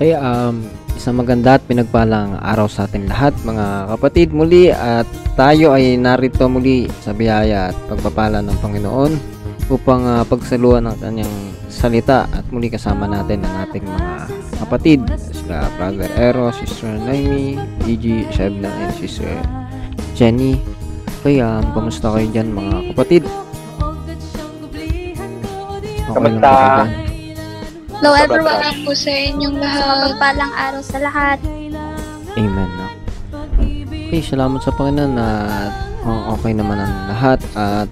Okay, isang maganda at pinagpalang araw sa ating lahat mga kapatid muli, at tayo ay narito muli sa biyaya at pagpapala ng Panginoon upang pagsaluhan ng kanyang salita, at muli kasama natin ang ating mga kapatid sila Brother Ero, Sister Naomi, Gigi, Shebna, and Sister Jenny. Okay, kamusta kayo dyan mga kapatid? Kamusta? Okay, hello everyone po sa inyong lahat. Pagpalang araw sa lahat. Amen. Okay, salamat sa Panginoon na okay naman ang lahat, at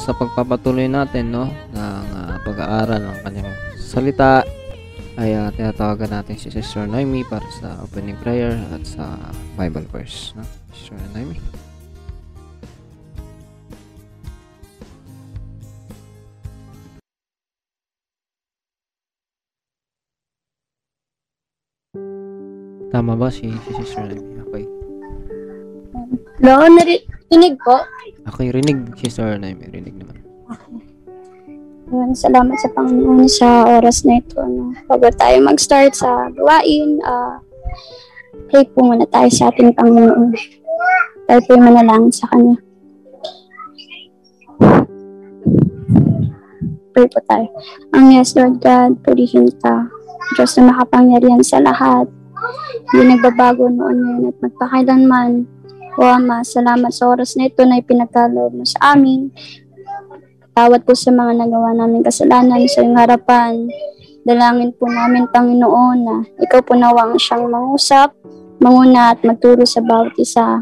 sa pagpapatuloy natin ng pag-aaral ng kanyang salita ay tinatawagan natin si Sister Noemi para sa opening prayer at sa Bible verse. Sister Noemi. Tama ba si Sister Noemi? Okay. Hello, narinig po? Okay, rinig Sister Noemi. Rinig naman. Okay. Salamat sa Panginoon sa oras na ito. Bago tayo mag-start sa gawain, pray po muna tayo sa ating Panginoon. Tayo po yung manalangin sa Kanya. Pray po tayo. Ang yes, Lord God, purihin ka. Diyos na makapangyarihan sa lahat. Hindi nagbabago noon ngayon at magpakailanman. O Ama, salamat sa oras na ito na ipinagkaloob mo sa amin. Tawad po sa mga nagawa namin kasalanan sa iyong harapan. Dalangin po namin, Panginoon, na ikaw po nawang siyang mangusap, manguna at magturo sa bawat isa.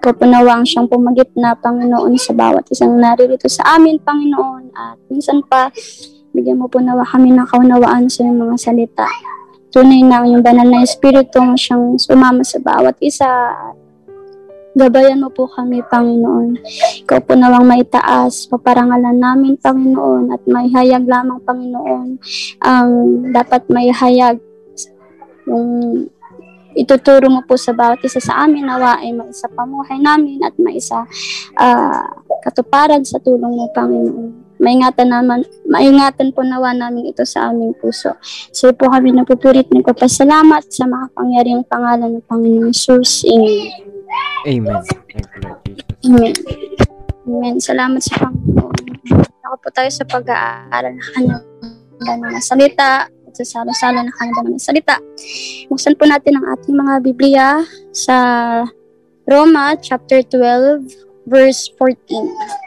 Ikaw po nawang siyang pumagitna, Panginoon, sa bawat isang naririto sa amin, Panginoon. At minsan pa, bigyan mo po nawa kami ng kaunawaan sa iyong mga salita. Tunay na yung banal na espiritu mo siyang sumama sa bawat isa. Gabayan mo po kami, Panginoon. Ikaw po nawang maitaas, paparangalan namin, Panginoon, at maihayag lamang, Panginoon, ang dapat maihayag. Yung ituturo mo po sa bawat isa sa amin, nawa ay maisa pamuhay namin at maisa katuparan sa tulong mo, Panginoon. Maingatan po nawa namin ito sa aming puso. Sa'yo po kami napupurit, nagpapasalamat sa makapangyariang pangalan ng Panginoon Jesus. Amen. Amen. Amen. Amen. Salamat sa Panginoon. Ako po tayo sa pag-aaral na kanilang mga salita, at sa salo-salo na kanilang mga salita. Buksan po natin ang ating mga Biblia sa Roma chapter 12 verse 14.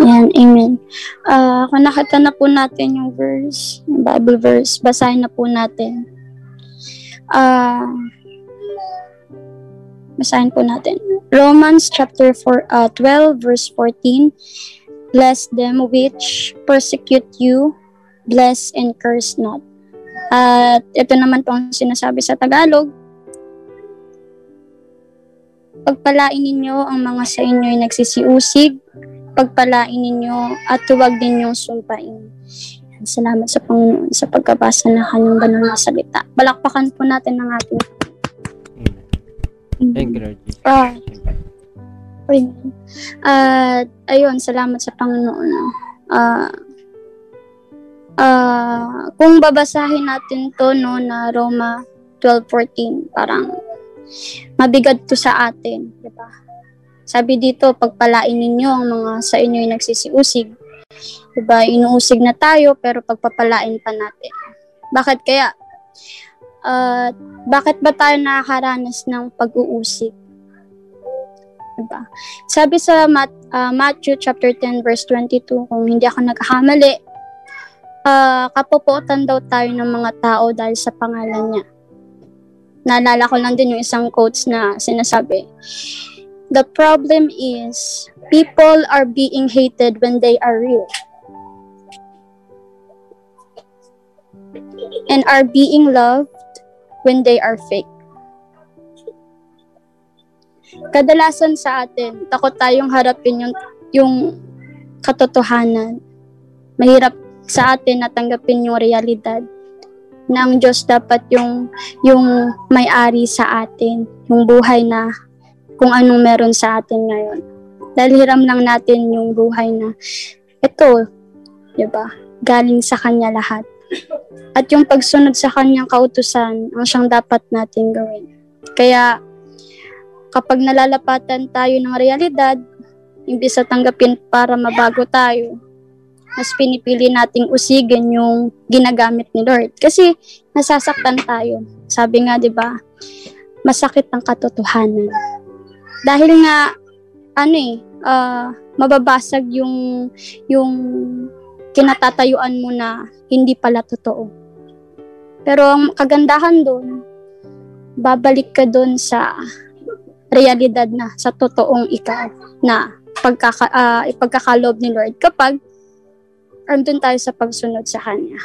Ayan, amen. Kung nakita na po natin yung verse, yung Bible verse, basahin na po natin. Basahin po natin. Romans chapter 12 verse 14. Bless them which persecute you, bless and curse not. At ito naman po ang sinasabi sa Tagalog. Pagpalain ninyo ang mga sa inyo'y nagsisiusig, pagpalain ninyo at huwag ninyong sumpain. Salamat sa Panginoon sa pagkabasa ng kanyang banal na salita. Balakpakan po natin ang ating. Thank you, Lord. Ayun, salamat sa Panginoon. Kung babasahin natin to na Roma 12:14, parang mabigat to sa atin, di ba? Sabi dito, pagpalain ninyo ang mga sa inyo'y nagsisiusig. Di ba, inuusig na tayo pero pagpapalain pa natin. Bakit kaya? Bakit ba tayo nakakaranas ng pag-uusig? Diba? Sabi sa Matthew chapter 10 verse 22, kung hindi ako nagkakamali, kapopotan daw tayo ng mga tao dahil sa pangalan niya. Naalala ko lang din yung isang quotes na sinasabi, the problem is people are being hated when they are real and are being loved when they are fake. Kadalasan sa atin, takot tayong harapin yung katotohanan. Mahirap sa atin na tanggapin yung realidad. ng Diyos dapat yung may-ari sa atin, yung buhay na kung anong meron sa atin ngayon. Daliram lang natin yung buhay na ito, diba? Galing sa Kanya lahat. At yung pagsunod sa Kanyang kautusan ang siyang dapat natin gawin. Kaya kapag nalalapatan tayo ng realidad, imbis na tanggapin para mabago tayo, mas pinipili nating usigin yung ginagamit ni Lord. Kasi nasasaktan tayo. Sabi nga, di ba, masakit ang katotohanan. Dahil nga, mababasag yung kinatatayuan mo na hindi pala totoo. Pero ang kagandahan doon, babalik ka doon sa realidad na, sa totoong ikaw na ipagkakalob ni Lord kapag andun tayo sa pagsunod sa Kanya.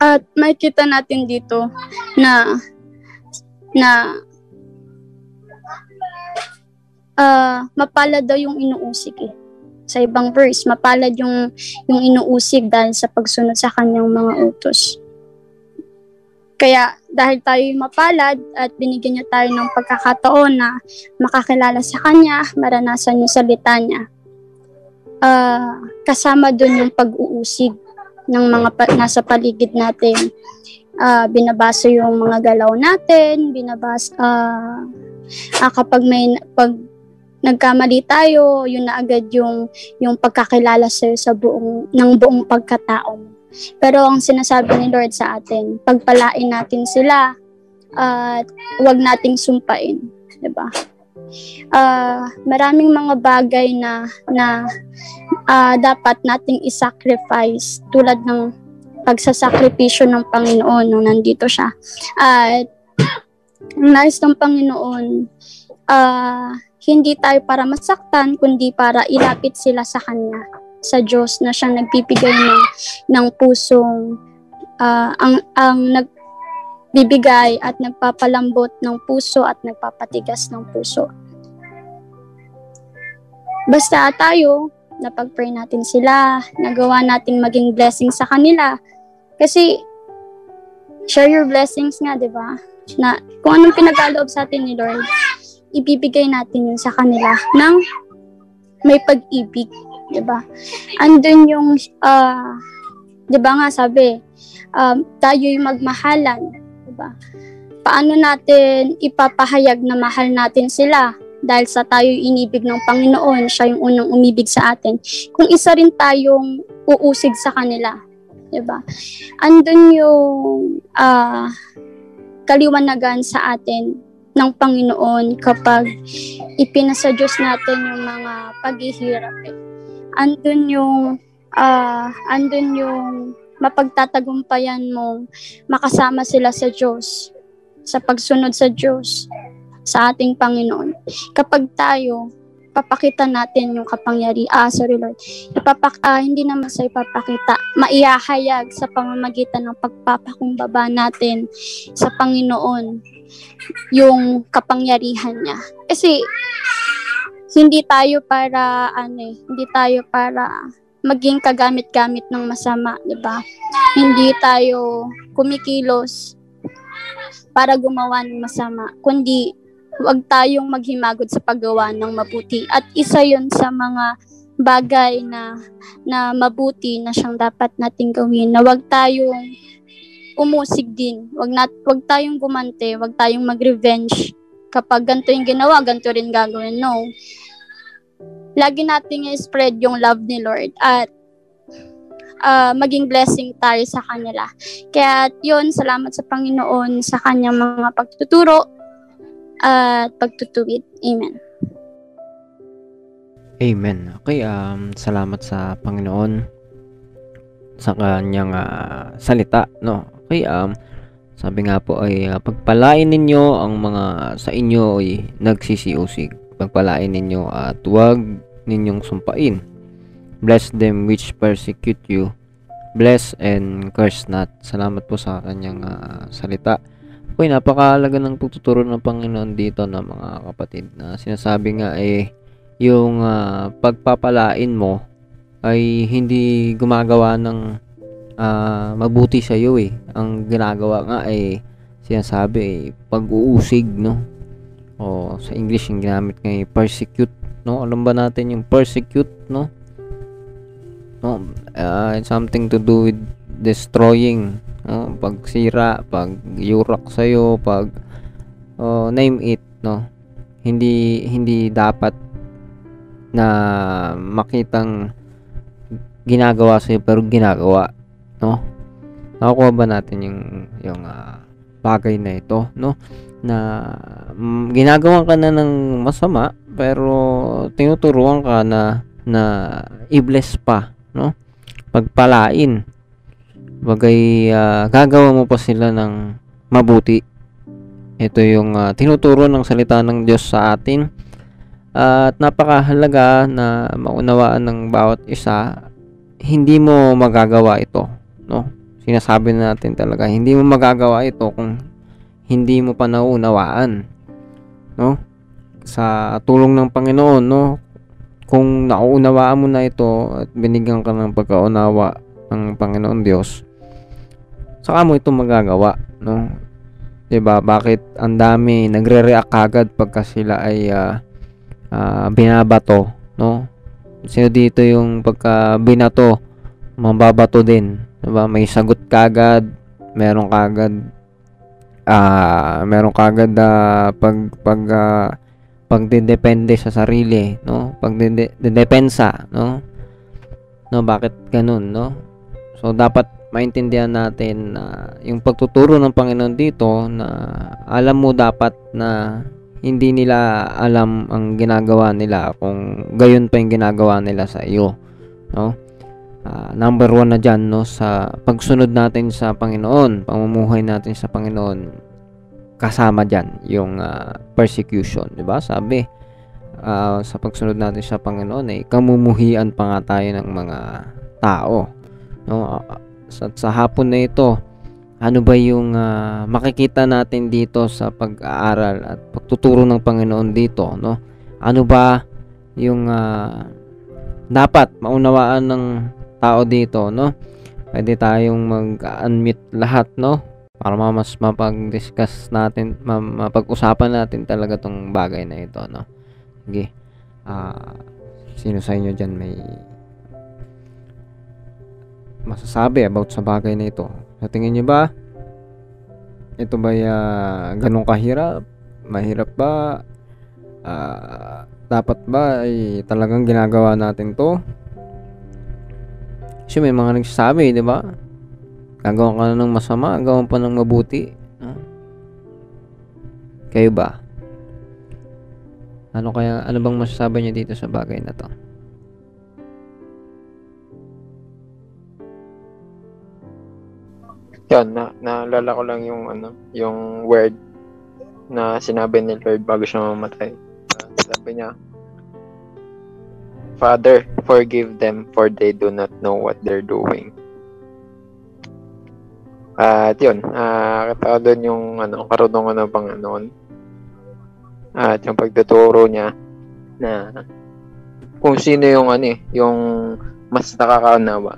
At makikita natin dito na mapalad daw yung inuusig eh. Sa ibang verse, mapalad yung inuusig dahil sa pagsunod sa Kanyang mga utos. Kaya dahil tayo mapalad at binigyan niya tayo ng pagkakataon na makakilala sa Kanya, maranasan yung salita Niya, kasama dun yung pag-uusig ng mga nasa paligid natin. Binabasa yung mga galaw natin, kapag nagkamali tayo, yun na agad yung pagkakilala sa'yo ng buong pagkatao. Pero ang sinasabi ni Lord sa atin, pagpalain natin sila at huwag nating sumpain, diba? Maraming mga bagay na dapat nating i-sacrifice tulad ng pagsasakripisyo ng Panginoon nung nandito siya. At ang nais ng Panginoon, hindi tayo para masaktan kundi para ilapit sila sa Kanya, sa Diyos na siyang nagbibigay ng pusong nagbibigay at nagpapalambot ng puso at nagpapatigas ng puso. Basta tayo, napag-pray natin sila, nagawa nating maging blessing sa kanila. Kasi, share your blessings nga, di ba? Na kung anong pinagkaloob sa atin ni Lord, ibibigay natin yun sa kanila ng may pag-ibig, di ba? Andun yung, di ba nga sabi, tayo yung magmahalan. Diba? Paano natin ipapahayag na mahal natin sila dahil sa tayo inibig ng Panginoon, siya yung unang umibig sa atin. Kung isa rin tayong uusig sa kanila, diba? Andun yung kaliwanagan sa atin ng Panginoon kapag ipinasa Diyos natin yung mga paghihirap. Andun yung mapagtatagumpayan mong makasama sila sa Diyos, sa pagsunod sa Diyos, sa ating Panginoon. Kapag tayo, papakita natin yung kapangyarihan. Hindi naman sa ipapakita, maihahayag sa pamamagitan ng pagpapakumbaba natin sa Panginoon yung kapangyarihan Niya. Kasi, hindi tayo para maging kagamit-gamit ng masama, di ba? Hindi tayo kumikilos para gumawa ng masama, kundi huwag tayong maghimagod sa paggawa ng mabuti. At isa yun sa mga bagay na mabuti na siyang dapat nating gawin, na huwag tayong umusig din, huwag tayong gumante, huwag tayong mag-revenge. Kapag ganito yung ginawa, ganito rin gagawin, no. Lagi nating i-spread yung love ni Lord at maging blessing tayo sa kanila. Kaya yun, salamat sa Panginoon sa Kanyang mga pagtuturo at pagtutuwid. Amen. Amen. Okay, salamat sa Panginoon sa Kanyang salita, no? Okay, sabi nga po ay pagpalain ninyo ang mga sa inyo ay nagsisiusig. Pagpalain ninyo at huwag ninyong sumpain. Bless them which persecute you. Bless and curse not. Salamat po sa Kanyang salita. Okay, napakahalaga ng pagtuturo ng Panginoon dito na mga kapatid. Na sinasabi nga yung pagpapalain mo ay hindi gumagawa ng mabuti sa iyo eh. Ang ginagawa nga ay sinasabi eh, pag-uusig, no? O sa English yung ginamit ng persecute, no? Alam ba natin yung persecute, no? No, it's something to do with destroying, no? Pagsira, pag-yurak sa iyo, pag name it, no? Hindi dapat na makitang ginagawa sa'yo pero ginagawa, no? Nakukuha ba natin yung bagay na ito, no? Na ginagawa ka na ng masama pero tinuturuan ka na i-bless pa, no? Pagpalain. Bagay gagawa mo pa sila ng mabuti. Ito yung tinuturo ng salita ng Diyos sa atin. At napakahalaga na maunawaan ng bawat isa. Hindi mo magagawa ito, no? Sinasabi na natin talaga, hindi mo magagawa ito kung hindi mo pa nauunawaan, no? Sa tulong ng Panginoon, no? Kung nauunawaan mo na ito at binigyan ka ng pagkaunawa ng Panginoon Diyos, saka mo ito magagawa, no? Diba, bakit ang dami nagre-react agad pagka sila ay binabato, no? Sino dito yung pagka binato, mababato din, diba? May sagot kagad, meron kagad pagdedepende sa sarili, no? Pagdedepensa, no? No, bakit ganun, no? So dapat maintindihan natin na yung pagtuturo ng Panginoon dito, na alam mo dapat na hindi nila alam ang ginagawa nila kung gayon pa yung ginagawa nila sa iyo, no? Number one na dyan, no, sa pagsunod natin sa Panginoon, pamumuhay natin sa Panginoon, kasama dyan yung persecution, diba? Sabi, sa pagsunod natin sa Panginoon ay kamumuhian pa nga tayo ng mga tao, no? Sa hapon na ito, ano ba yung makikita natin dito sa pag-aaral at pagtuturo ng Panginoon dito, no? Ano ba yung dapat maunawaan ng tao dito, no? Pwede tayong mag-unmute lahat, no? Para mas mapag-discuss natin, mapag-usapan natin talaga tong bagay na ito, no? Sige. Sino sa inyo dyan may masasabi about sa bagay na ito? Sa tingin nyo ba ito ba ganun kahirap? Mahirap ba? Dapat ba ay talagang ginagawa natin to? Kasi may mga nagsasabi, di ba? Gagawa ka na ng masama, gawin pa ng mabuti, no? Kayo ba? Ano bang masasabi nyo dito sa bagay na to? Yan, naalala ko lang yung yung word na sinabi ni Lord bago siya mamatay. Sabi niya, "Father, forgive them for they do not know what they're doing." At yun, katao doon yung karunungan ng Panginoon. At yung pagtuturo niya na kung sino yung yung mas nakakaunawa,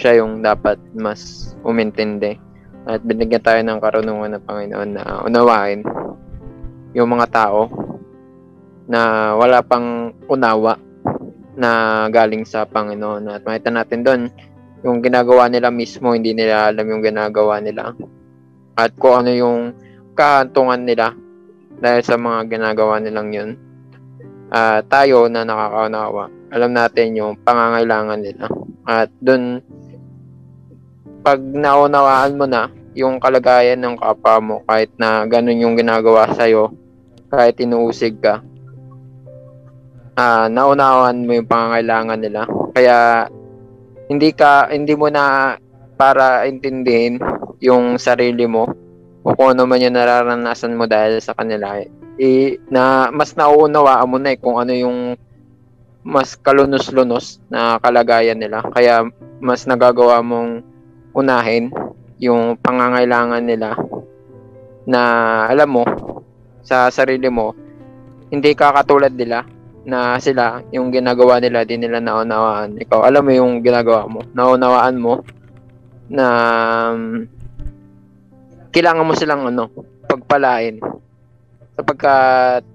siya yung dapat mas umintindi. At binigyan tayo ng karunungan ng Panginoon na unawain yung mga tao na wala pang unawa na galing sa Panginoon. At makita natin doon yung ginagawa nila mismo, hindi nila alam yung ginagawa nila at kung ano yung kahantungan nila dahil sa mga ginagawa nilang yun. Tayo na nakakaunawa, alam natin yung pangangailangan nila. At doon, pag naunawaan mo na yung kalagayan ng kapwa mo, kahit na ganun yung ginagawa sa'yo, kahit inuusig ka, naunawaan mo yung pangangailangan nila. Kaya, hindi mo na para intindihin yung sarili mo o kung ano man yung nararanasan mo dahil sa kanila. Na mas nauunawaan mo na kung ano yung mas kalunos-lunos na kalagayan nila. Kaya mas nagagawa mong unahin yung pangangailangan nila na alam mo sa sarili mo, hindi ka katulad nila na sila yung ginagawa nila, di nila naunawaan. Ikaw, alam mo yung ginagawa mo, naunawaan mo na kailangan mo silang pagpalain. Sapagkat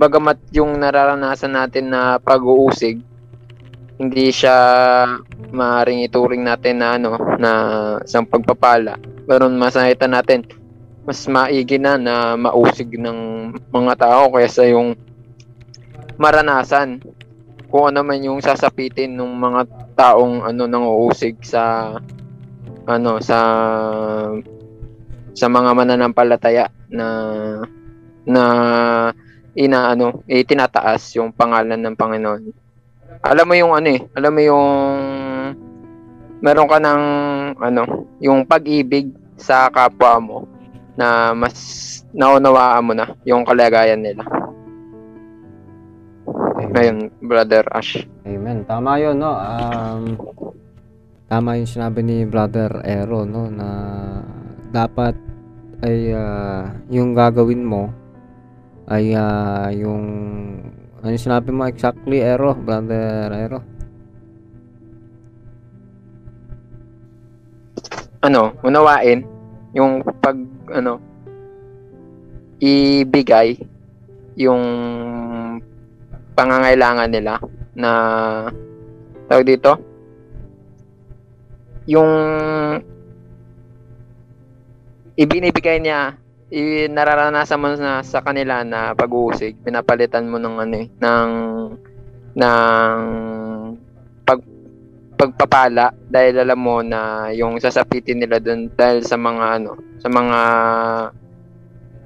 bagamat yung nararanasan natin na pag-uusig, hindi siya maaaring ituring natin na na isang pagpapala. Pero masakita natin, mas maigi na mausig ng mga tao kaysa yung maranasan kung ano man yung sasapitin ng mga taong nang-uusig sa sa mga mananampalataya na itinataas yung pangalan ng Panginoon. Alam mo yung alam mo yung meron ka ng yung pag-ibig sa kapwa mo na mas naunawaan mo na yung kalagayan nila. Ngayon, Brother Ash. Amen. Tama yun, no? Tama yung sinabi ni Brother Ero, no? Na dapat ay yung gagawin mo ay yung sinabi mo exactly, Ero, Brother Ero. Unawain yung pag ibigay yung pangangailangan nila na tawag dito yung ibinibigay niya, nararanasan mo na sa kanila na pag-uusig, pinapalitan mo ng pagpapala dahil alam mo na yung sasapitin nila doon dahil sa mga sa mga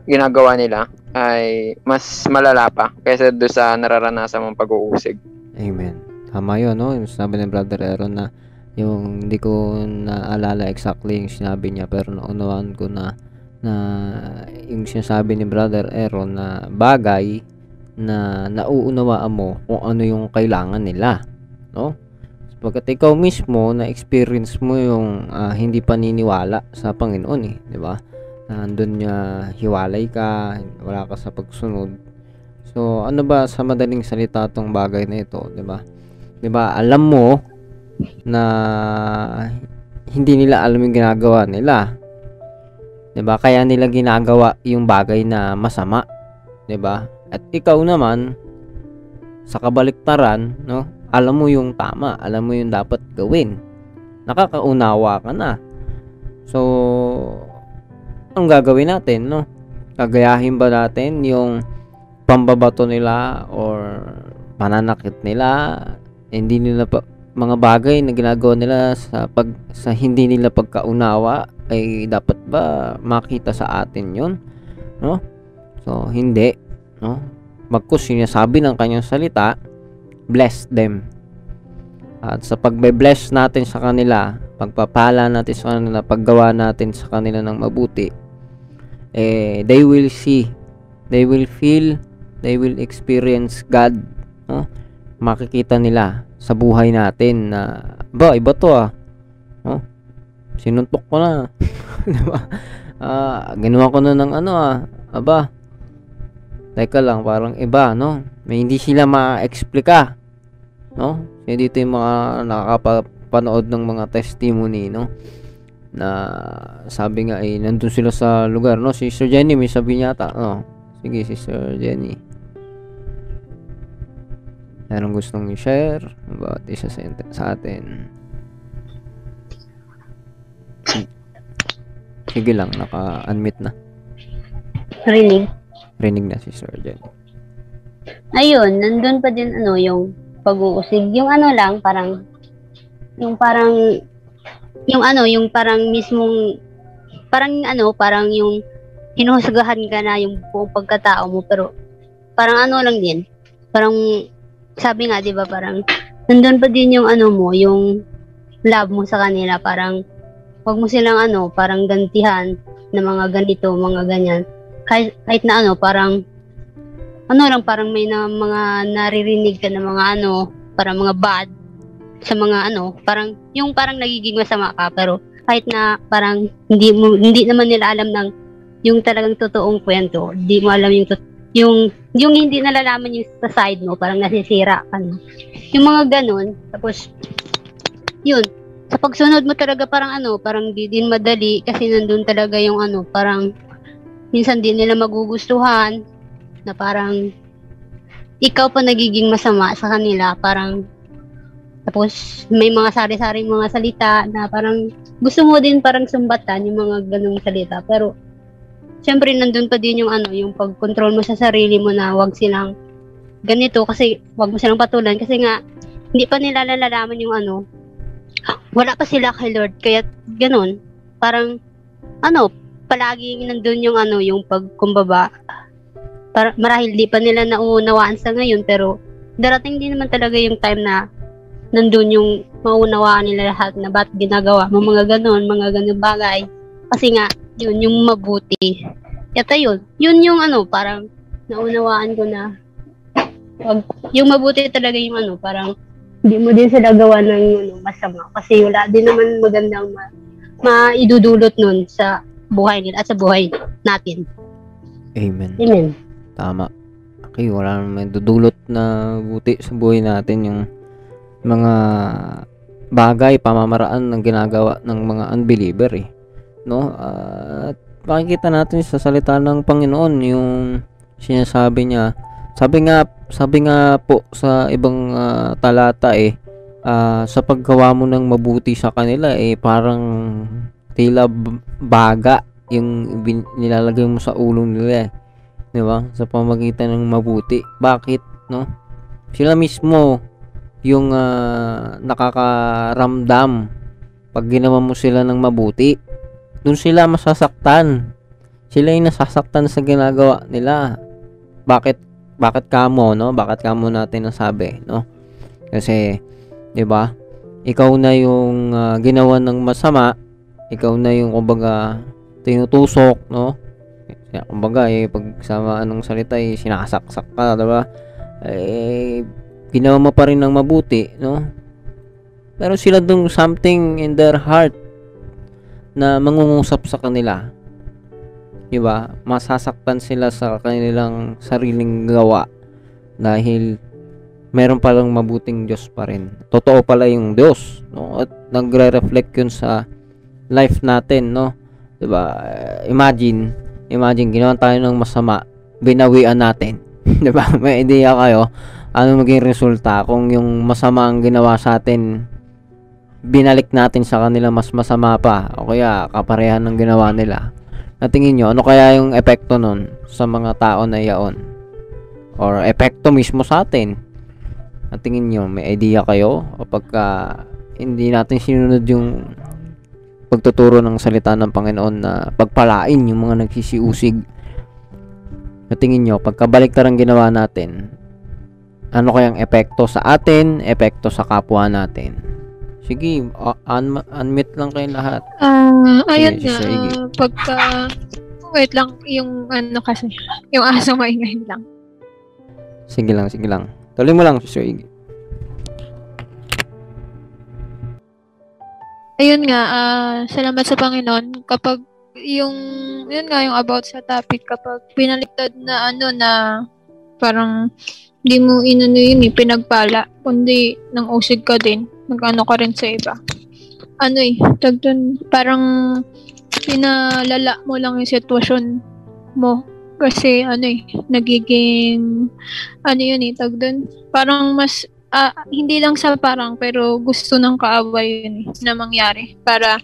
ginagawa nila ay mas malala pa kaysa doon sa nararanasan mong pag-uusig. Amen. Tama yun, no? Yung sinabi ni Brother Aaron na yung hindi ko naalala exactly yung sinabi niya, pero naunawaan ko na yung sinasabi ni Brother Aaron na bagay na nauunawaan mo kung ano yung kailangan nila, no? Pagkat ikaw mismo na experience mo yung hindi paniniwala sa Panginoon, di ba? Nandun niya, hiwalay ka, wala ka sa pagsunod. So ano ba sa madaling salita tong bagay na ito, di ba? Di ba alam mo na hindi nila alam yung ginagawa nila, diba? Kaya nila ginagawa yung bagay na masama, diba? At ikaw naman sa kabaliktaran, no? Alam mo yung tama, alam mo yung dapat gawin, nakakaunawa ka na. So ang gagawin natin, no? Kagayahin ba natin yung pambabato nila or pananakit nila, hindi nila pa mga bagay na ginagawa nila sa hindi nila pagkaunawa ay dapat ba makita sa atin yun, no? So hindi, no? Bagkus sinasabi ng kanyang salita, bless them. At sa pagbe-bless natin sa kanila, pagpapala natin sa kanila, paggawa natin sa kanila ng mabuti, they will see, they will feel, they will experience God, no? Makikita nila sa buhay natin na ba, iba to no? Sinuntok ko na diba? Ginawa ko na ng aba, teka lang, parang iba, no? May hindi sila ma-explica, no? Kaya dito yung mga nakakapanood ng mga testimony, no? Na sabi nga nandun sila sa lugar, no? Sister Jenny, may sabi niya ata, no? Sige, Sister Jenny, meron gustong i-share about isa sa atin. Sige lang, naka-unmute na. Rinig na si Sir Jen. Ayun, nandun pa din yung pag-uusig. Yung lang, parang yung parang mismong parang yung hinuhusgahan ka na yung buong pagkatao mo, pero parang lang din. Parang sabi nga, 'di ba, parang nandoon pa din yung mo, yung love mo sa kanila, parang wag mo silang parang gantihan ng mga ganito, mga ganyan. Kahit na parang lang, parang may na mga naririnig ka na mga parang mga bad sa mga parang yung parang nagiging masama ka, pero kahit na parang hindi naman nila alam ng yung talagang totoong kwento, hindi mo alam yung hindi nalalaman yung sa side mo, parang nasisira ka, no? Yung mga ganun. Tapos yun, sa pagsunod mo talaga parang ano, parang di din madali kasi nandun talaga yung ano, parang minsan din nila magugustuhan na parang ikaw pa nagiging masama sa kanila, parang tapos may mga sari-sari mga salita na parang gusto mo din parang sumbatan yung mga ganung salita, pero syempre nandun pa din yung ano, yung pag-control mo sa sarili mo na wag silang ganito kasi wag mo silang patulan kasi nga hindi pa nila nalalaman yung ano, wala pa sila kay Lord, kaya ganun, parang ano, palaging nandun yung ano, yung pagkumbaba, para marahil di pa nila nauunawaan sa ngayon, pero darating din naman talaga yung time na nandun yung mauunawaan nila lahat na ba't ginagawa mo mga ganun bagay, kasi nga yun yung mabuti, yata yun, yun yung ano, parang naunawaan ko na yung mabuti talaga yung ano, parang hindi mo din sila gawa ng ano, masama kasi wala din naman magandang maidudulot nun sa buhay nila at sa buhay natin. Amen. Amen. Tama. Okay, wala naman dudulot na buti sa buhay natin yung mga bagay, pamamaraan ng ginagawa ng mga unbeliever eh. No? At makikita natin sa salita ng Panginoon yung sinasabi niya. Sabi nga po sa ibang talata eh, sa paggawa mo ng mabuti sa kanila eh, parang tila baga yung nilalagay mo sa ulo nila eh. 'Di ba? Sa pamamagitan ng mabuti. Bakit, no? Sila mismo yung nakakaramdam pag ginawa mo sila ng mabuti. Doon sila masasaktan. Sila yung nasasaktan sa ginagawa nila. Bakit kamo, no? Bakit kamo natin nasabi, no? Kasi, 'di ba? Ikaw na yung ginawa ng masama, ikaw na yung kumbaga tinutusok, no? Kaya kumbaga, pag sama anong salita, sinasaksak ka, 'di ba? Ginawa mo pa rin ng mabuti, no? Pero sila dong something in their heart na mangungusap sa kanila. Diba? Masasaktan sila sa kanilang sariling gawa dahil meron palang mabuting Diyos pa rin. Totoo pala yung Diyos, no? At nagre-reflect yun sa life natin, no? Diba? Imagine, ginawa tayo ng masama, binawian natin. Diba? May idea kayo ano maging resulta kung yung masama ang ginawa sa atin, binalik natin sa kanila mas masama pa o kaya kaparehan ng ginawa nila. Natingin nyo, ano kaya yung epekto nun sa mga tao na iyaon? Or epekto mismo sa atin? Natingin nyo, may idea kayo? O pagka hindi natin sinunod yung pagtuturo ng salita ng Panginoon na pagpalain yung mga nagsisiusig. Natingin nyo, pagkabaliktaran ginawa natin, ano kayang epekto sa atin, epekto sa kapwa natin? Sige, unmute lang kayo lahat. Ayun na, wait lang, yung ano kasi, yung aso maingay lang. Sige lang. Tuloy mo lang, Sir Iggy. Ayun nga, salamat sa Panginoon. Kapag yung about sa topic, kapag pinaliktad na ano na, parang, hindi mo pinagpala, kundi nang usig ka din, nag-ano ka rin sa iba. Parang pinalala mo lang yung sitwasyon mo. Kasi nagiging, parang mas, hindi lang sa parang, pero gusto ng kaaway na mangyari. Para,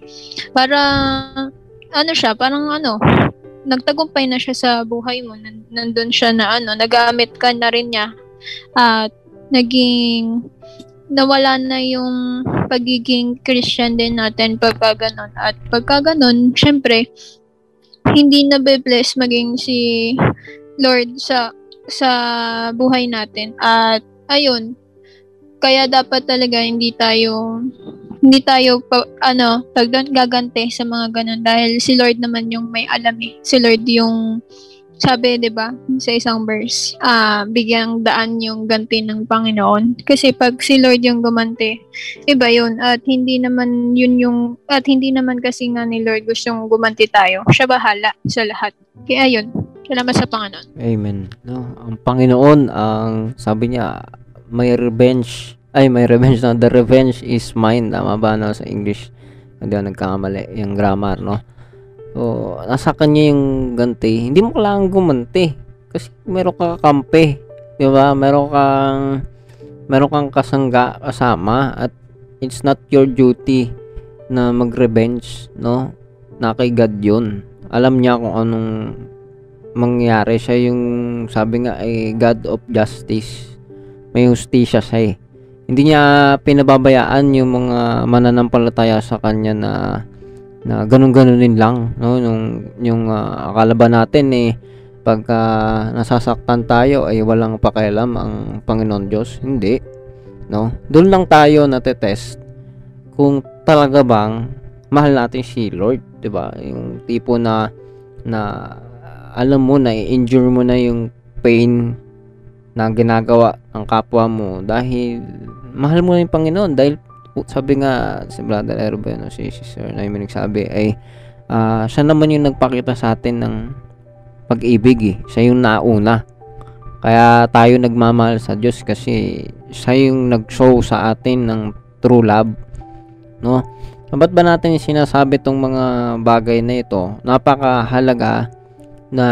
nagtagumpay na siya sa buhay mo. Nandun siya na nagamit ka na rin niya. At naging, nawala na yung pagiging Christian din natin pagka ganun. At pagka ganun, syempre, hindi na be-bless maging si Lord sa buhay natin. At ayun, kaya dapat talaga hindi tayo gagante sa mga ganun. Dahil si Lord naman yung may alam eh. Si Lord yung sabi, 'di ba, sa isang verse, bigyang daan yung ganti ng Panginoon. Kasi pag si Lord yung gumanti, iba 'yun at hindi naman kasi nga ni Lord gustong gumanti tayo. Siya bahala sa lahat. Kaya 'yun. Salamat sa Panginoon. Amen. No, ang Panginoon ang sabi niya, may revenge Ay, my revenge na. No? The revenge is mine. Tama ba, no? Sa English. Hindi ako nagkakamali. Yung grammar, no? So, nasa kanya yung ganti. Hindi mo kailangan gumanti. Kasi meron ka kakampi. Di ba? Meron kang kasangga kasama. At it's not your duty na mag-revenge, no? Na kay God yun. Alam niya kung anong mangyari. Siya yung sabi nga ay God of Justice. May hustisya siya eh. Hindi niya pinababayaan yung mga mananampalataya sa kanya na ganun-ganunin lang, no? Yung akala ba natin eh pagka nasasaktan tayo ay walang pakialam ang Panginoon Diyos? Hindi, no? Doon lang tayo natetest kung talaga bang mahal natin si Lord, 'di ba? Yung tipo na alam mo na i-injure mo na yung pain na ginagawa ang kapwa mo dahil mahal mo na yung Panginoon. Dahil sabi nga si Brother Erben, no, si Sister Naomi nagsabi ay siya naman yung nagpakita sa atin ng pag-ibig eh. Siya yung nauna, kaya tayo nagmamahal sa Diyos kasi siya yung nag-show sa atin ng true love, no? Ba't ba natin sinasabi tong mga bagay na ito? Napakahalaga na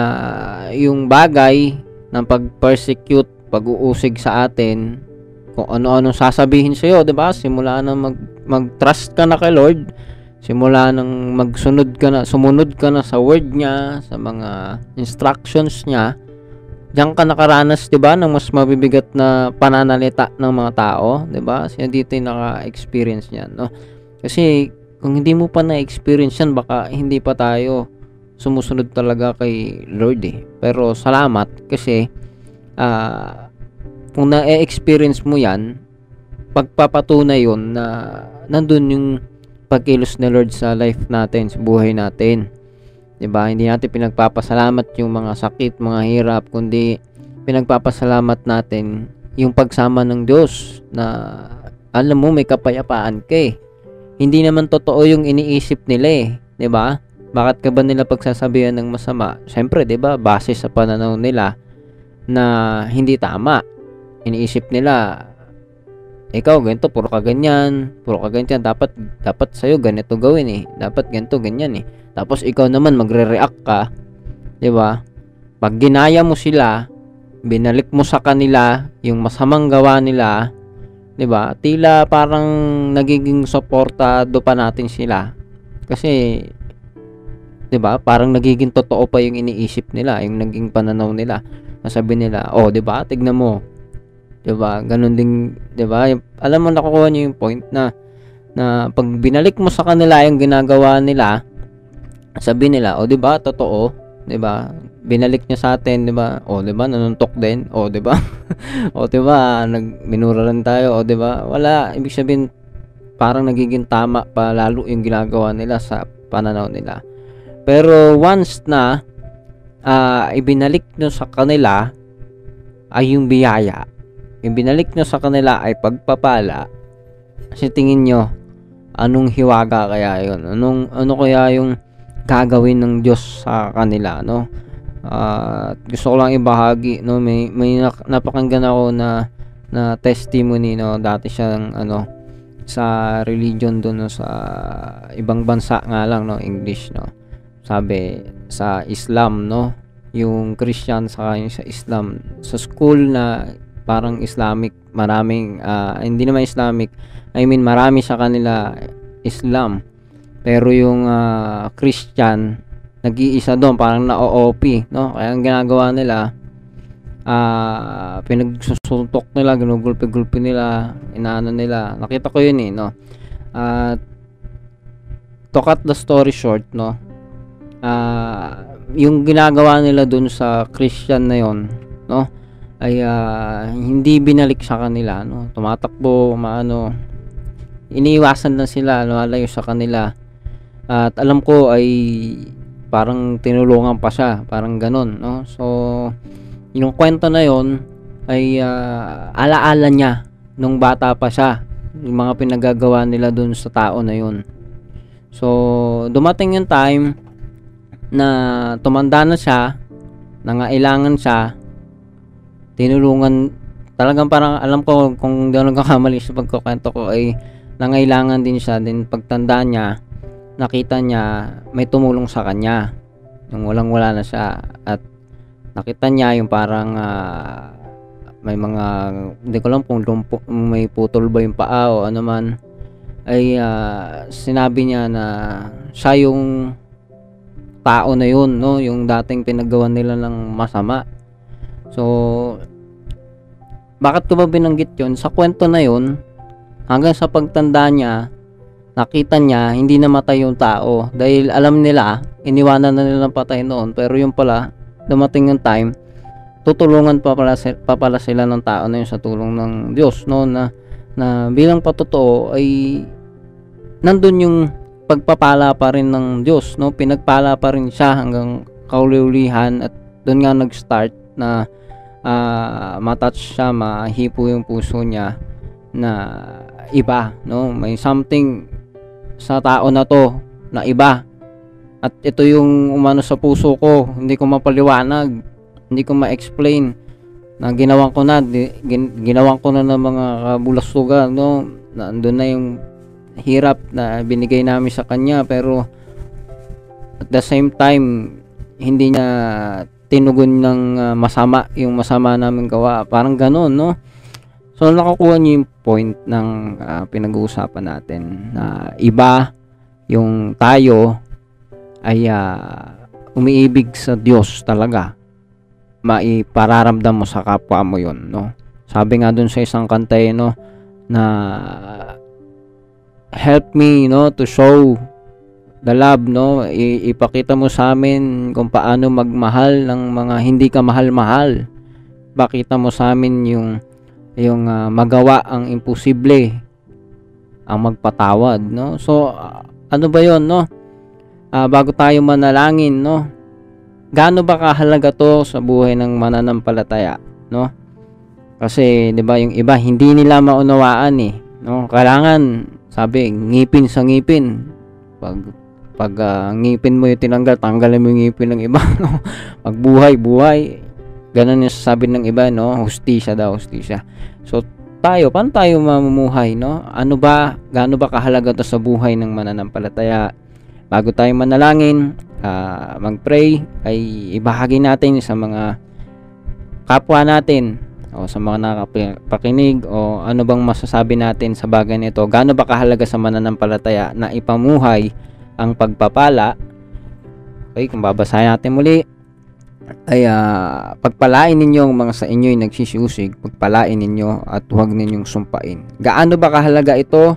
yung bagay ng pag-persecute, pag-uusig sa atin, kung ano-ano sasabihin sa iyo, 'di ba? Simula nang mag-trust ka na kay Lord, simula nang sumunod ka na sa word niya, sa mga instructions niya, diyan ka nakaranas, 'di ba, ng mas mabibigat na pananalita ng mga tao, 'di ba? Kasi dito naka-experience niyan, no? Kasi kung hindi mo pa na-experience 'yan, baka hindi pa tayo sumusunod talaga kay Lord eh. Pero salamat kasi kung na-experience mo yan, pagpapatunay yun na nandun yung pagkilos ni Lord sa life natin, sa buhay natin. Diba? Hindi natin pinagpapasalamat yung mga sakit, mga hirap, kundi pinagpapasalamat natin yung pagsama ng Diyos na alam mo may kapayapaan ka eh. Hindi naman totoo yung iniisip nila eh. Diba? Bakit ka ba nila pagsasabihan ng masama? Siyempre, diba, base sa pananaw nila na hindi tama. Iniisip nila, ikaw ganito, puro ka ganyan. Dapat sa'yo ganito gawin eh. Dapat ganito, ganyan eh. Tapos ikaw naman magre-react ka, diba? Pag ginaya mo sila, binalik mo sa kanila yung masamang gawa nila, diba? Tila parang nagiging suportado pa natin sila. Kasi, 'di ba? Parang nagiging totoo pa yung iniisip nila, yung naging pananaw nila. Nasabi nila, "Oh, 'di ba? Tignan mo." 'Di ba? Ganun din, 'di ba? Alam mo, nakukuha niyo yung point na pag binalik mo sa kanila yung ginagawa nila, sabi nila, "Oh, 'di ba? Totoo." 'Di ba? Binalik niya sa atin, 'di ba? Oh, 'di ba? Nanuntok din. Oh, 'di ba? Oh, 'di ba? Nagminura lang tayo, oh, 'di ba? Wala, ibig sabihin parang nagiging tama pa lalo yung ginagawa nila sa pananaw nila. Pero once na ibinalik nyo sa kanila ay yung biyaya, ibinalik nyo sa kanila ay pagpapala. Kasi tingin nyo, anong hiwaga kaya yun? Ano kaya yung gagawin ng Diyos sa kanila, no? Gusto ko lang ibahagi, no? May napakinggan ako na testimony, no? Dati siyang sa religion doon, no? Sa ibang bansa nga lang, no? English, no? Sabi sa Islam, no, yung Christian sa Islam, sa school na parang Islamic, maraming hindi naman Islamic, I mean marami sa kanila Islam, pero yung Christian nag-iisa doon, parang na-OOP, no? Kaya ang ginagawa nila, pinagsusuntok nila, ginugulpi-gulpi nila, inaano nila, nakita ko yun eh, no? To cut the story short, no, yung ginagawa nila dun sa Christian na yon, no, ay hindi binalik sa kanila, no? Tumatakbo, iniiwasan na sila, lumalayo sa kanila. At alam ko ay parang tinulungan pa siya, parang ganun, no? So yung kwento na yon ay alaala niya nung bata pa siya, yung mga pinagagawa nila dun sa tao na yon. So dumating yung time na tumanda na siya, nangailangan siya, tinulungan Talagang parang alam ko kung doon nagkakamali sa pagkukwento ko ay nangailangan din siya din pagtanda niya, nakita niya may tumulong sa kanya yung walang wala na siya at nakita niya yung parang may mga hindi ko alam kung may putol ba yung paa o ano man ay sinabi niya na siya yung tao na yun, no, yung dating pinaggawan nila ng masama. So bakit ko ba binanggit yun? Sa kwento na yun, hanggang sa pagtanda niya, nakita niya, hindi namatay yung tao. Dahil alam nila, iniwanan na nilang patay noon. Pero yung pala, dumating yung time, tutulungan pa pala sila ng tao na yun sa tulong ng Diyos. No? Na bilang patotoo, ay nandun yung pagpapala pa rin ng Diyos. No? Pinagpala pa rin siya hanggang kauli-ulihan. At doon nga nag-start na matouch siya, mahipo yung puso niya na iba, no, may something sa tao na to na iba at ito yung umano sa puso ko, hindi ko mapaliwanag, hindi ko ma-explain na ginawan ko na ng mga kabulastugan, no, nandoon na yung hirap na binigay namin sa kanya pero at the same time hindi niya tinugon ng masama yung masama namin gawa, parang ganoon, no. So nakukuha niyo yung point ng pinag-uusapan natin na iba yung tayo ay umiibig sa Diyos talaga, maipararamdam mo sa kapwa mo yun, no. Sabi nga dun sa isang kanta, no, na help me, no, to show the love, no, ipakita mo sa amin kung paano magmahal ng mga hindi ka mahal-mahal. Pakita mo sa amin yung magawa ang imposible, ang magpatawad, no. So ano ba 'yon, no? Bago tayo manalangin, no. Gaano ba kahalaga 'to sa buhay ng mananampalataya, no? Kasi 'di ba yung iba hindi nila maunawaan, eh, no. Kailangan, sabi, ngipin sa ngipin. Pag ngipin mo yung tinanggal, tanggalin mo yung ngipin ng iba, no? Pag buhay, ganun yung sasabi ng iba, no? Hustisya daw, hustisya. So, tayo, paano tayo mamumuhay, no? Gaano ba kahalaga to sa buhay ng mananampalataya? Bago tayo manalangin, magpray, ay ibahagi natin sa mga kapwa natin o sa mga nakapakinig o ano bang masasabi natin sa bagay nito. Gaano ba kahalaga sa mananampalataya na ipamuhay ang pagpapala? Okay, kung babasahin natin muli ay pagpalain ninyo ang mga sa inyo'y nagsisiyusig, pagpalain ninyo at huwag ninyong sumpain. Gaano ba kahalaga ito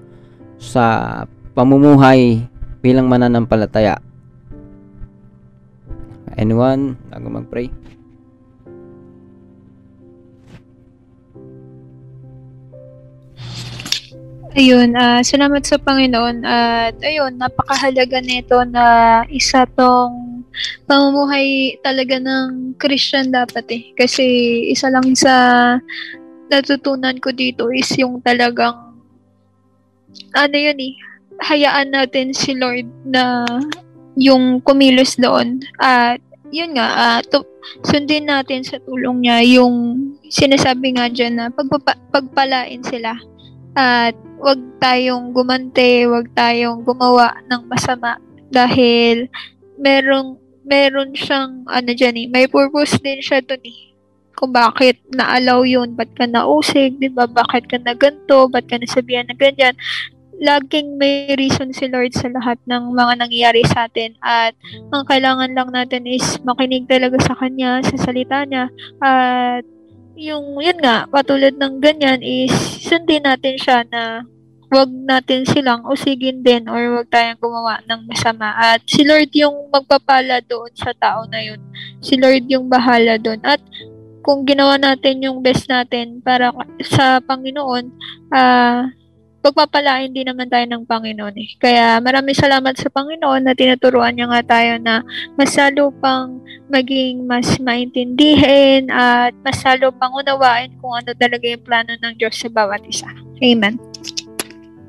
sa pamumuhay bilang mananampalataya? Anyone, bago mag-pray? Ayun, salamat sa Panginoon at ayun, napakahalaga nito na isa tong pamumuhay talaga ng Christian dapat, eh. Kasi isa lang sa natutunan ko dito is yung talagang ano yun, eh, hayaan natin si Lord na yung kumilos doon at yun nga, sundin natin sa tulong niya yung sinasabi nga dyan na pagpalain sila. At wag tayong gumante, wag tayong gumawa ng masama dahil meron siyang ano dyan, eh, may purpose din siya dun, eh. Kung bakit na-allow yun, ba't ka nausig, di ba? Bakit ka na ganito, ba't ka nasabihan na ganyan? Laging may reason si Lord sa lahat ng mga nangyayari sa atin at ang kailangan lang natin is makinig talaga sa Kanya, sa salita niya at yung yun nga, patulad ng ganyan is sundin natin siya na wag natin silang usigin din or wag tayong gumawa ng masama at si Lord yung magpapala doon sa tao na yun, si Lord yung bahala doon at kung ginawa natin yung best natin para sa Panginoon, pagpapalain din naman tayo ng Panginoon, eh. Kaya maraming salamat sa Panginoon na tinuturuan niya nga tayo na masalo pang maging mas maintindihin at masalo pang unawain kung ano talaga yung plano ng Diyos sa bawat isa. Amen.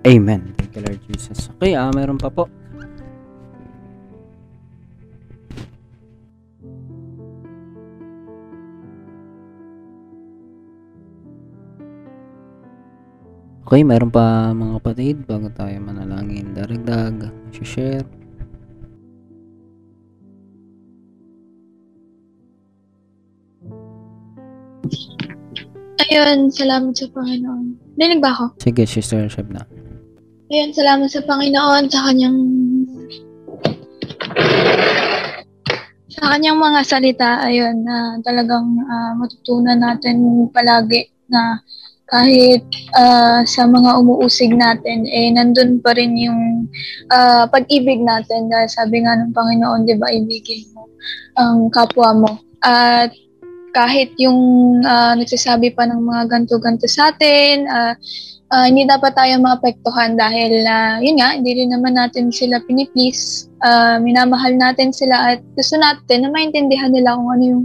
Amen. Thank you, Lord Jesus. Okay, mayroon pa po. Okay, mayroon pa mga kapatid, bago tayo manalangin, daragdag, share. Ayun, salamat sa Panginoon. Narinig ba ako? Sige, sister, share na. Ayun, salamat sa Panginoon sa kanyang mga salita, ayun, na talagang matutunan natin palagi na kahit sa mga umuusig natin, eh, nandun pa rin yung pag-ibig natin. Dahil sabi nga ng Panginoon, di ba, ibigin mo ang kapwa mo. At kahit yung nagsasabi pa ng mga ganto-ganto sa atin, hindi dapat tayo maapektuhan dahil, yun nga, hindi rin naman natin sila piniplease. Minamahal natin sila at gusto natin na maintindihan nila kung ano yung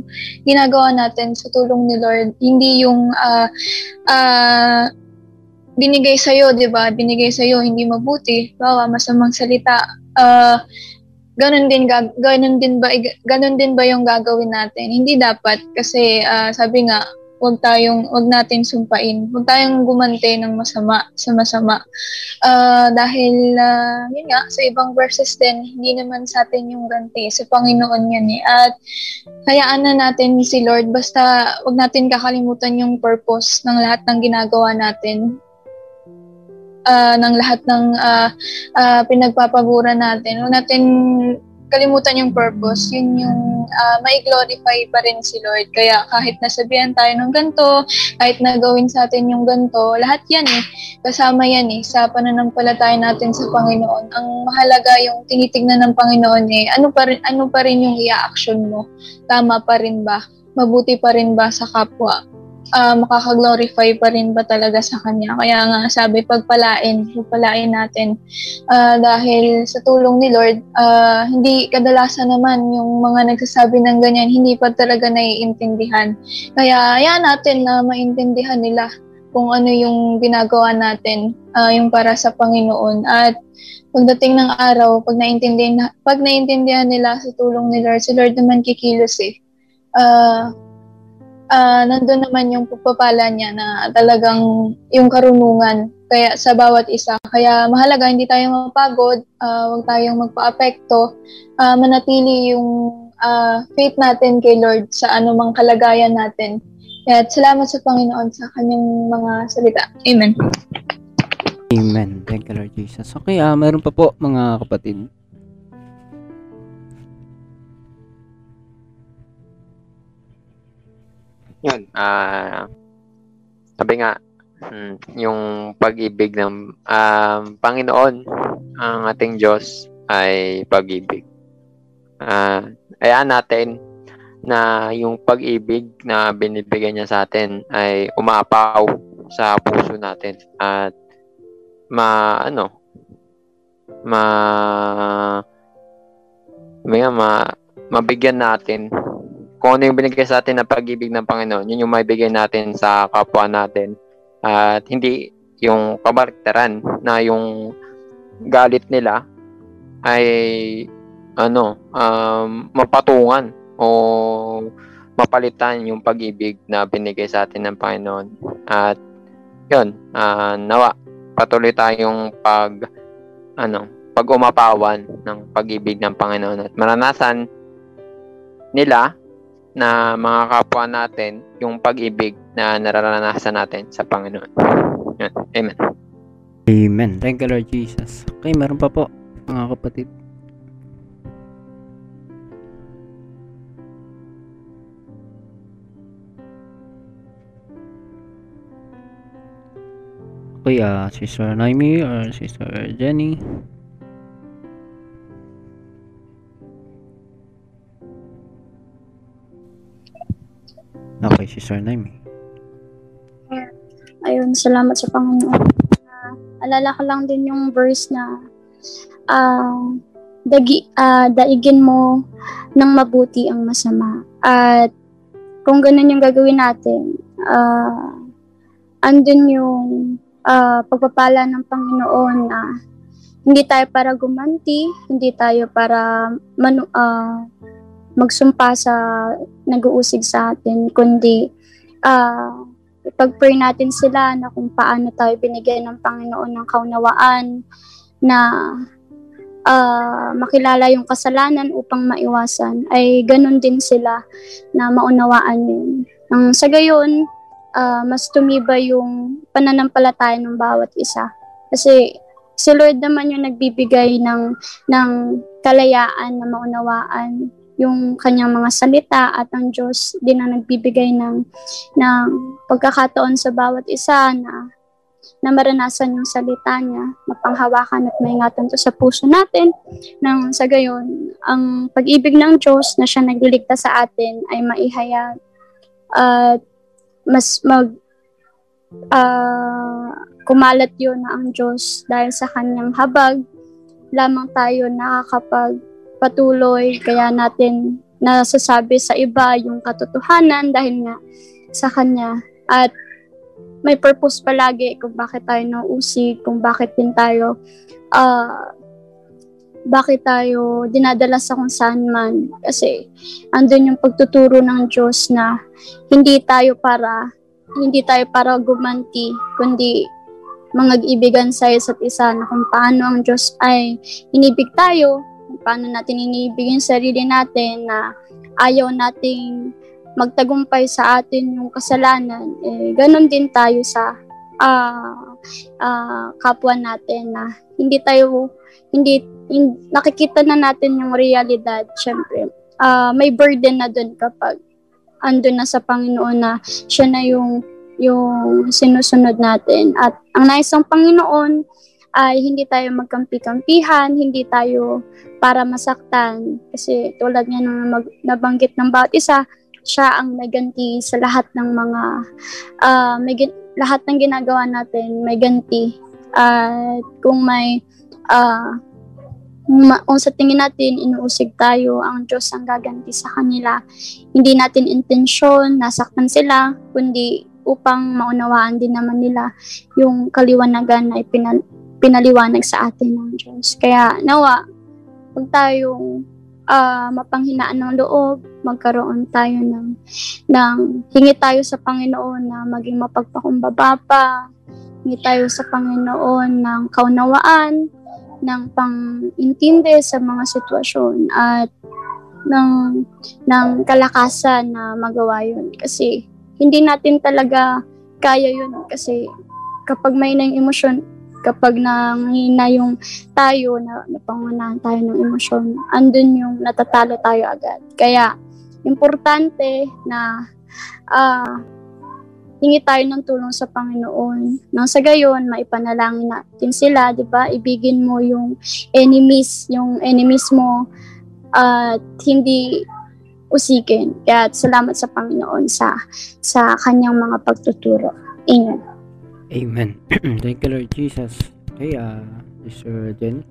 ginagawa natin sa tulong ni Lord. Hindi yung binigay sa'yo, di ba? Binigay sa'yo, hindi mabuti. Bawa, masamang salita. Ganun din ba yung gagawin natin? Hindi dapat kasi sabi nga, wag natin sumpain. Wag tayong gumante ng masama sa masama. Dahil, yun nga, sa ibang verses din, hindi naman sa atin yung ganti. Sa Panginoon yan eh. At hayaan na natin si Lord. Basta wag natin kakalimutan yung purpose ng lahat ng ginagawa natin. Ng lahat ng pinagpapabura natin. Wag natin kalimutan yung purpose, yun yung mai-glorify pa rin si Lord. Kaya kahit nasabihan tayo ng ganito, kahit nagawin sa atin yung ganito, lahat yan eh, kasama yan eh, sa pananampalataya natin sa Panginoon. Ang mahalaga yung tinitignan ng Panginoon eh, ano pa rin yung i-action mo? Tama pa rin ba? Mabuti pa rin ba sa kapwa? Makakaglorify pa rin ba talaga sa Kanya? Kaya nga sabi, pagpalain natin. Dahil sa tulong ni Lord, hindi kadalasan naman yung mga nagsasabi ng ganyan, hindi pa talaga naiintindihan. Kaya ayan natin na maintindihan nila kung ano yung ginagawa natin, yung para sa Panginoon. At pagdating ng araw, pag naiintindihan nila sa tulong ni Lord, si Lord naman kikilos eh. Nandun naman yung pagpapala niya na talagang yung karunungan kaya sa bawat isa. Kaya mahalaga, hindi tayo mapagod, huwag tayong magpa-apekto, manatili yung faith natin kay Lord sa anumang kalagayan natin. Kaya salamat sa Panginoon sa kanyang mga salita. Amen. Amen. Thank you, Lord Jesus. Okay, mayroon pa po mga kapatid. Yun, sabi nga, yung pag-ibig ng Panginoon, ang ating Diyos ay pag-ibig. Ayaan natin na yung pag-ibig na binibigay niya sa atin ay umaapaw sa puso natin at mabigyan natin kung ano yung binigay sa atin na pag-ibig ng Panginoon, yun yung maibigay natin sa kapwa natin. At hindi yung kabaliktaran na yung galit nila ay mapatungan o mapalitan yung pag-ibig na binigay sa atin ng Panginoon. At yun, nawa patuloy tayong pag-umapawan ng pag-ibig ng Panginoon at maranasan nila na mga kapwa natin yung pag-ibig na nararanasan natin sa Panginoon. Amen. Amen. Thank you, Lord Jesus. Okay, meron pa po mga kapatid. Okay, Sister Naomi or Sister Jenny. Okay, Sister Naomi. Ayun, salamat sa Panginoon. Alala ko lang din yung verse na daigin mo ng mabuti ang masama. At kung ganun yung gagawin natin, andun yung pagpapala ng Panginoon na hindi tayo para gumanti, hindi tayo para magsumpa sa nag-uusig sa atin, kundi ipag-pray natin sila na kung paano tayo binigyan ng Panginoon ng kaunawaan na makilala yung kasalanan upang maiwasan, ay ganun din sila na maunawaan yun. Nang sa gayon, mas tumiba yung pananampalataya ng bawat isa. Kasi si Lord naman yung nagbibigay ng kalayaan na maunawaan yung kanyang mga salita, at ang Diyos din na nagbibigay ng pagkakataon sa bawat isa na maranasan yung salita niya, mapanghawakan at maingatan to sa puso natin. Nang sa gayon, ang pag-ibig ng Diyos na siya nagliligtas sa atin ay maihayag at mas kumalat yun na ang Diyos dahil sa kanyang habag lamang tayo nakakapag patuloy, kaya natin nasasabi sa iba yung katotohanan dahil nga sa kanya. At may purpose palagi kung bakit tayo nauusig, kung bakit tayo dinadala sa kung saan man. Kasi andun yung pagtuturo ng Diyos na hindi tayo para gumanti, kundi mangag-ibigan sa isa't isa, na kung paano ang Diyos ay inibig tayo, paano natin iniibigin sarili natin na ayaw nating magtagumpay sa atin yung kasalanan, eh, ganun din tayo sa kapwa natin na hindi nakikita na natin yung realidad. Syempre, may burden na dun kapag andun na sa Panginoon na siya na yung sinusunod natin. At ang nais ng Panginoon ay hindi tayo magkampi-kampihan, hindi tayo para masaktan. Kasi tulad nga ng nabanggit ng bawat isa, siya ang naganti sa lahat ng mga, lahat ng ginagawa natin, may ganti. At kung sa tingin natin, inuusig tayo, ang Diyos ang gaganti sa kanila. Hindi natin intensyon, nasaktan sila, kundi upang maunawaan din naman nila yung kaliwanagan na pinaliwanag sa atin ng Diyos. Kaya nawa, huwag tayong mapanghinaan ng loob, magkaroon tayo ng hingi tayo sa Panginoon na maging mapagpakumbaba pa, hingi tayo sa Panginoon ng kaunawaan, ng pangintindi sa mga sitwasyon, at ng kalakasan na magawa yun. Kasi hindi natin talaga kaya yun. Kasi kapag may na yung emosyon, kapag nangina yung tayo, na napangunahan tayo ng emosyon, andun yung natatalo tayo agad. Kaya, importante na hingi tayo ng tulong sa Panginoon. Nang sa gayon, maipanalangin natin sila, di ba? Ibigin mo yung enemies mo, at hindi usikin. Kaya, salamat sa Panginoon sa kanyang mga pagtuturo. Amen. Amen. Thank you, Lord Jesus. Hey, Mr. Jen.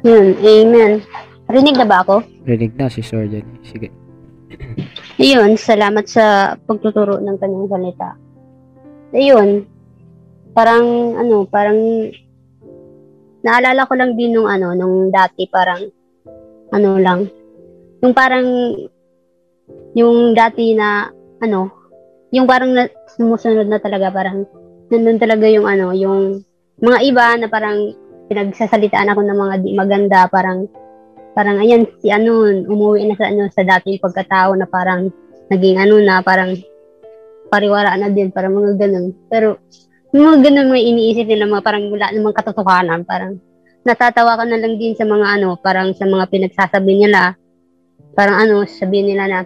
Amen. Rinig na ba ako? Rinig na, si Sir Jen. Sige. Ayun, salamat sa pagtuturo ng kanyang salita. Ayun, parang naalala ko lang din nung dati, yung dati na, yung parang sumusunod na talaga, parang nandun talaga yung mga iba na parang pinagsasalitaan ako ng mga di maganda, parang ayan, si umuwi na sa dating pagkatao na parang naging na parang pariwara na din, parang mga ganun. Pero yung mga ganun may iniisip nila, mga parang wala namang katotohanan, parang natatawa ka na lang din sa mga parang sa mga pinagsasabi nila, parang sabihin nila na,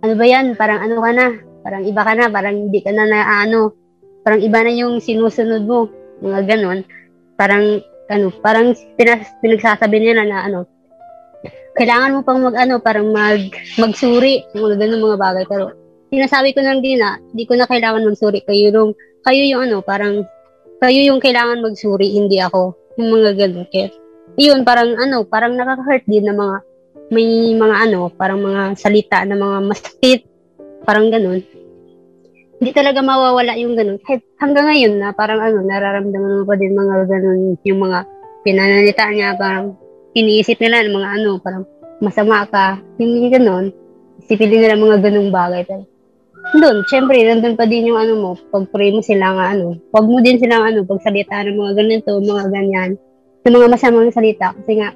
ano ba yan, parang ano ka na, parang iba ka na, parang hindi ka na parang iba na yung sinusunod mo, mga ganon. Parang pinagsasabi nila na kailangan mo pang magsuri, mga ganon mga bagay. Pero sinasabi ko lang din na hindi ko na kailangan magsuri, kayo yung kailangan magsuri, hindi ako, yung mga ganon. Kaya yun, parang nakaka-hurt din na may mga mga salita na mga masakit, parang ganun. Hindi talaga mawawala yung ganun. Kahit hanggang ngayon na nararamdaman mo pa din mga ganun, yung mga pinananita niya, parang iniisip nila ng mga parang masama ka, hindi ganun. Isipin nila mga ganung bagay. Pero doon, syempre, nandun pa din yung ano mo, pag-pray mo silang ano, huwag mo din silang ano, pagsalita ng mga ganito, mga ganyan, ng mga masamang salita, kasi nga,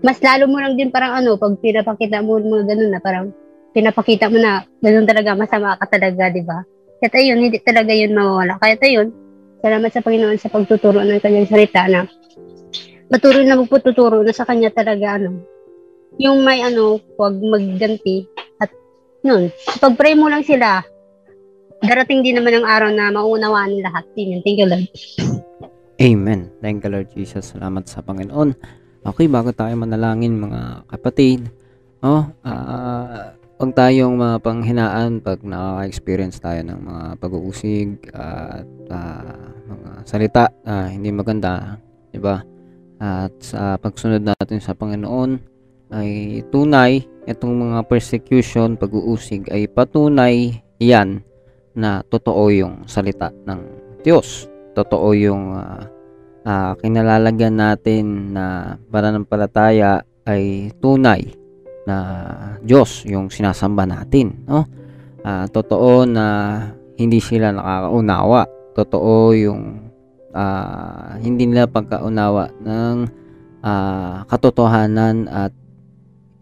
mas lalo mo lang din parang ano, pag pinapakita mo mga ganun na, parang pinapakita mo na, ganun talaga, masama ka talaga, di ba? Kaya yun, hindi talaga yun mawawala. Kaya yun, salamat sa Panginoon sa pagtuturo ng kanyang salita na, maturo na magpututuro na sa kanya talaga, ano, yung may ano, huwag magganti, at nun, pag-pray mo lang sila, darating din naman ang araw na maunawaan lahat. Yun, thank you, Lord. Amen. Thank you, Lord Jesus. Salamat sa Panginoon. Okay, bago tayo manalangin mga kapatid, huwag tayong mapanghinaan pag naka-experience tayo ng mga pag-uusig at mga salita na hindi maganda, di ba? At sa pagsunod natin sa Panginoon ay tunay, itong mga persecution, pag-uusig ay patunay yan na totoo yung salita ng Diyos. Totoo yung kinalalagyan natin na pananampalataya ay tunay na Diyos yung sinasamba natin, no? Totoo na hindi sila nakakaunawa. Totoo yung hindi nila pagkaunawa ng katotohanan at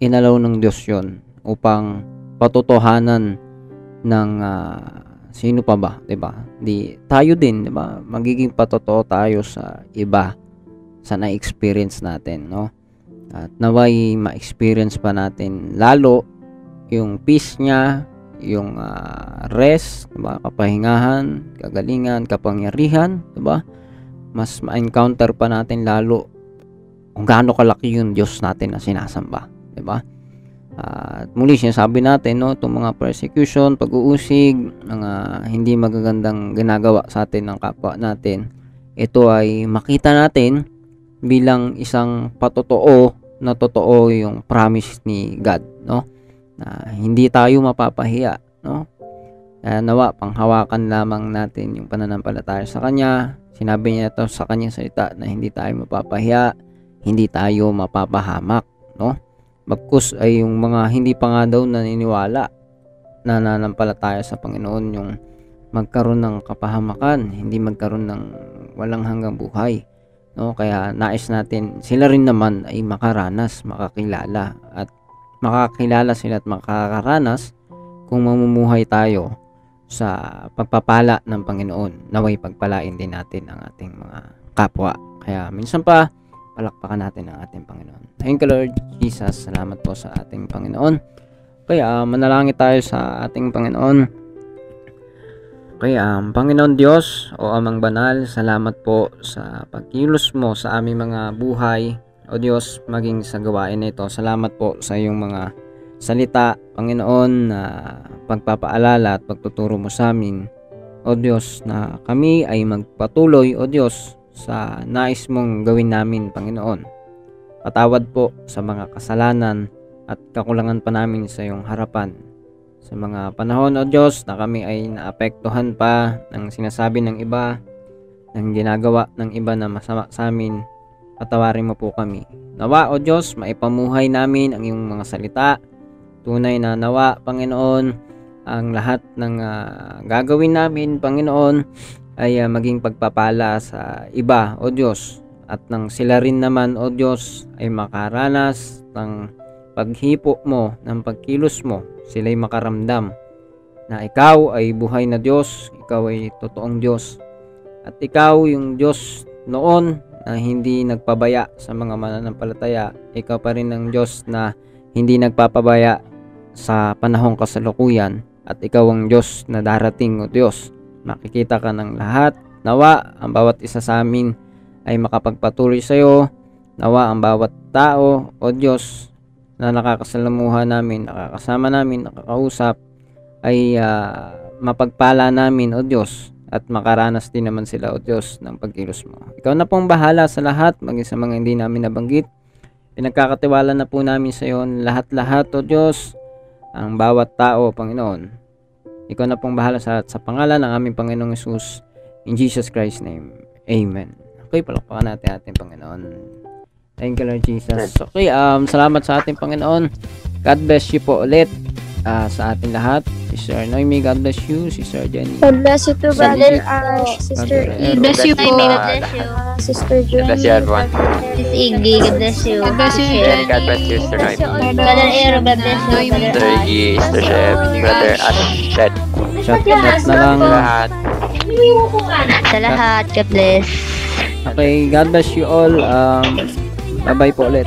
inalaw ng Diyos yun upang patotohanan ng sino pa ba, diba? Di tayo din, diba? Magiging patotoo tayo sa iba sa na-experience natin, no? At naway ma-experience pa natin lalo yung peace niya, yung rest, diba? Kapahingahan, kagalingan, kapangyarihan, diba? Mas ma-encounter pa natin lalo kung gaano kalaki yung Diyos natin na sinasamba, diba? At muli sinasabi natin, no, itong mga persecution, pag-uusig, mga hindi magagandang ginagawa sa atin ng kapwa natin, ito ay makita natin bilang isang patotoo na totoo yung promise ni God, no, na hindi tayo mapapahiya, no. Nawa panghawakan lamang natin yung pananampalataya sa kanya. Sinabi niya ito sa kanyang salita na hindi tayo mapapahiya, hindi tayo mapapahamak, no. Bagkus ay yung mga hindi pa nga daw naniniwala, nananampalataya sa Panginoon yung magkaroon ng kapahamakan, hindi magkaroon ng walang hanggang buhay, no? Kaya nais natin sila rin naman ay makaranas, makakilala, at makakilala sila at makakaranas kung mamumuhay tayo sa pagpapala ng Panginoon. Naway pagpalain din natin ang ating mga kapwa. Kaya minsan pa palakpakan natin ang ating Panginoon. Thank you, Lord Jesus. Salamat po sa ating Panginoon. Kaya manalangin tayo sa ating Panginoon. Kaya Panginoon Diyos o Amang Banal, salamat po sa pagkilos mo sa aming mga buhay. O Diyos, maging sa gawain nito. Salamat po sa iyong mga salita, Panginoon, na pagpapaalala at pagtuturo mo sa amin. O Diyos, na kami ay magpatuloy, O Diyos, sa nais mong gawin namin, Panginoon. Patawad po sa mga kasalanan at kakulangan pa namin sa iyong harapan. Sa mga panahon, O Diyos, na kami ay naapektuhan pa ng sinasabi ng iba, ng ginagawa ng iba na masama sa amin, patawarin mo po kami. Nawa, O Diyos, maipamuhay namin ang iyong mga salita. Tunay na nawa, Panginoon, ang lahat ng gagawin namin, Panginoon, ay maging pagpapala sa iba, O Diyos, at nang sila rin naman, O Diyos, ay makaranas ng paghipo mo, ng pagkilos mo, sila'y makaramdam na ikaw ay buhay na Diyos, ikaw ay totoong Diyos, at ikaw yung Diyos noon na hindi nagpabaya sa mga mananampalataya, ikaw pa rin ang Diyos na hindi nagpapabaya sa panahong kasalukuyan, at ikaw ang Diyos na darating, O Diyos. Makikita ka ng lahat. Nawa ang bawat isa sa amin ay makapagpatuloy sa iyo. Nawa ang bawat tao, O Diyos, na nakakasalamuha namin, nakakasama namin, nakakausap, ay mapagpala namin, O Diyos, at makaranas din naman sila, O Diyos, ng pagkilos mo. Ikaw na pong bahala sa lahat, maging sa mga hindi namin nabanggit. Pinagkakatiwala na po namin sa iyo lahat-lahat, O Diyos, ang bawat tao, Panginoon. Ikaw na pong bahala sa pangalan ng aming Panginoong Hesus, in Jesus Christ's name. Amen. Okay, palakpakan natin ating Panginoon. Thank you, Lord Jesus. Okay, salamat sa ating Panginoon. God bless you po ulit. sa atin lahat. Sister Noemi, God bless you. Sister Jenny, God bless you too, brother. Sister E, God bless you po. Sister Jenny, God bless you everyone. Sister Iggy, God bless you. God bless you, Jenny. God bless you, Sister Noemi. Brother Ero, God bless you. Sister Iggy, Sister Chef, brother Ashet. Shoutout na lang lahat. Sa lahat, God bless. Okay, God bless you all. Bye-bye po ulit.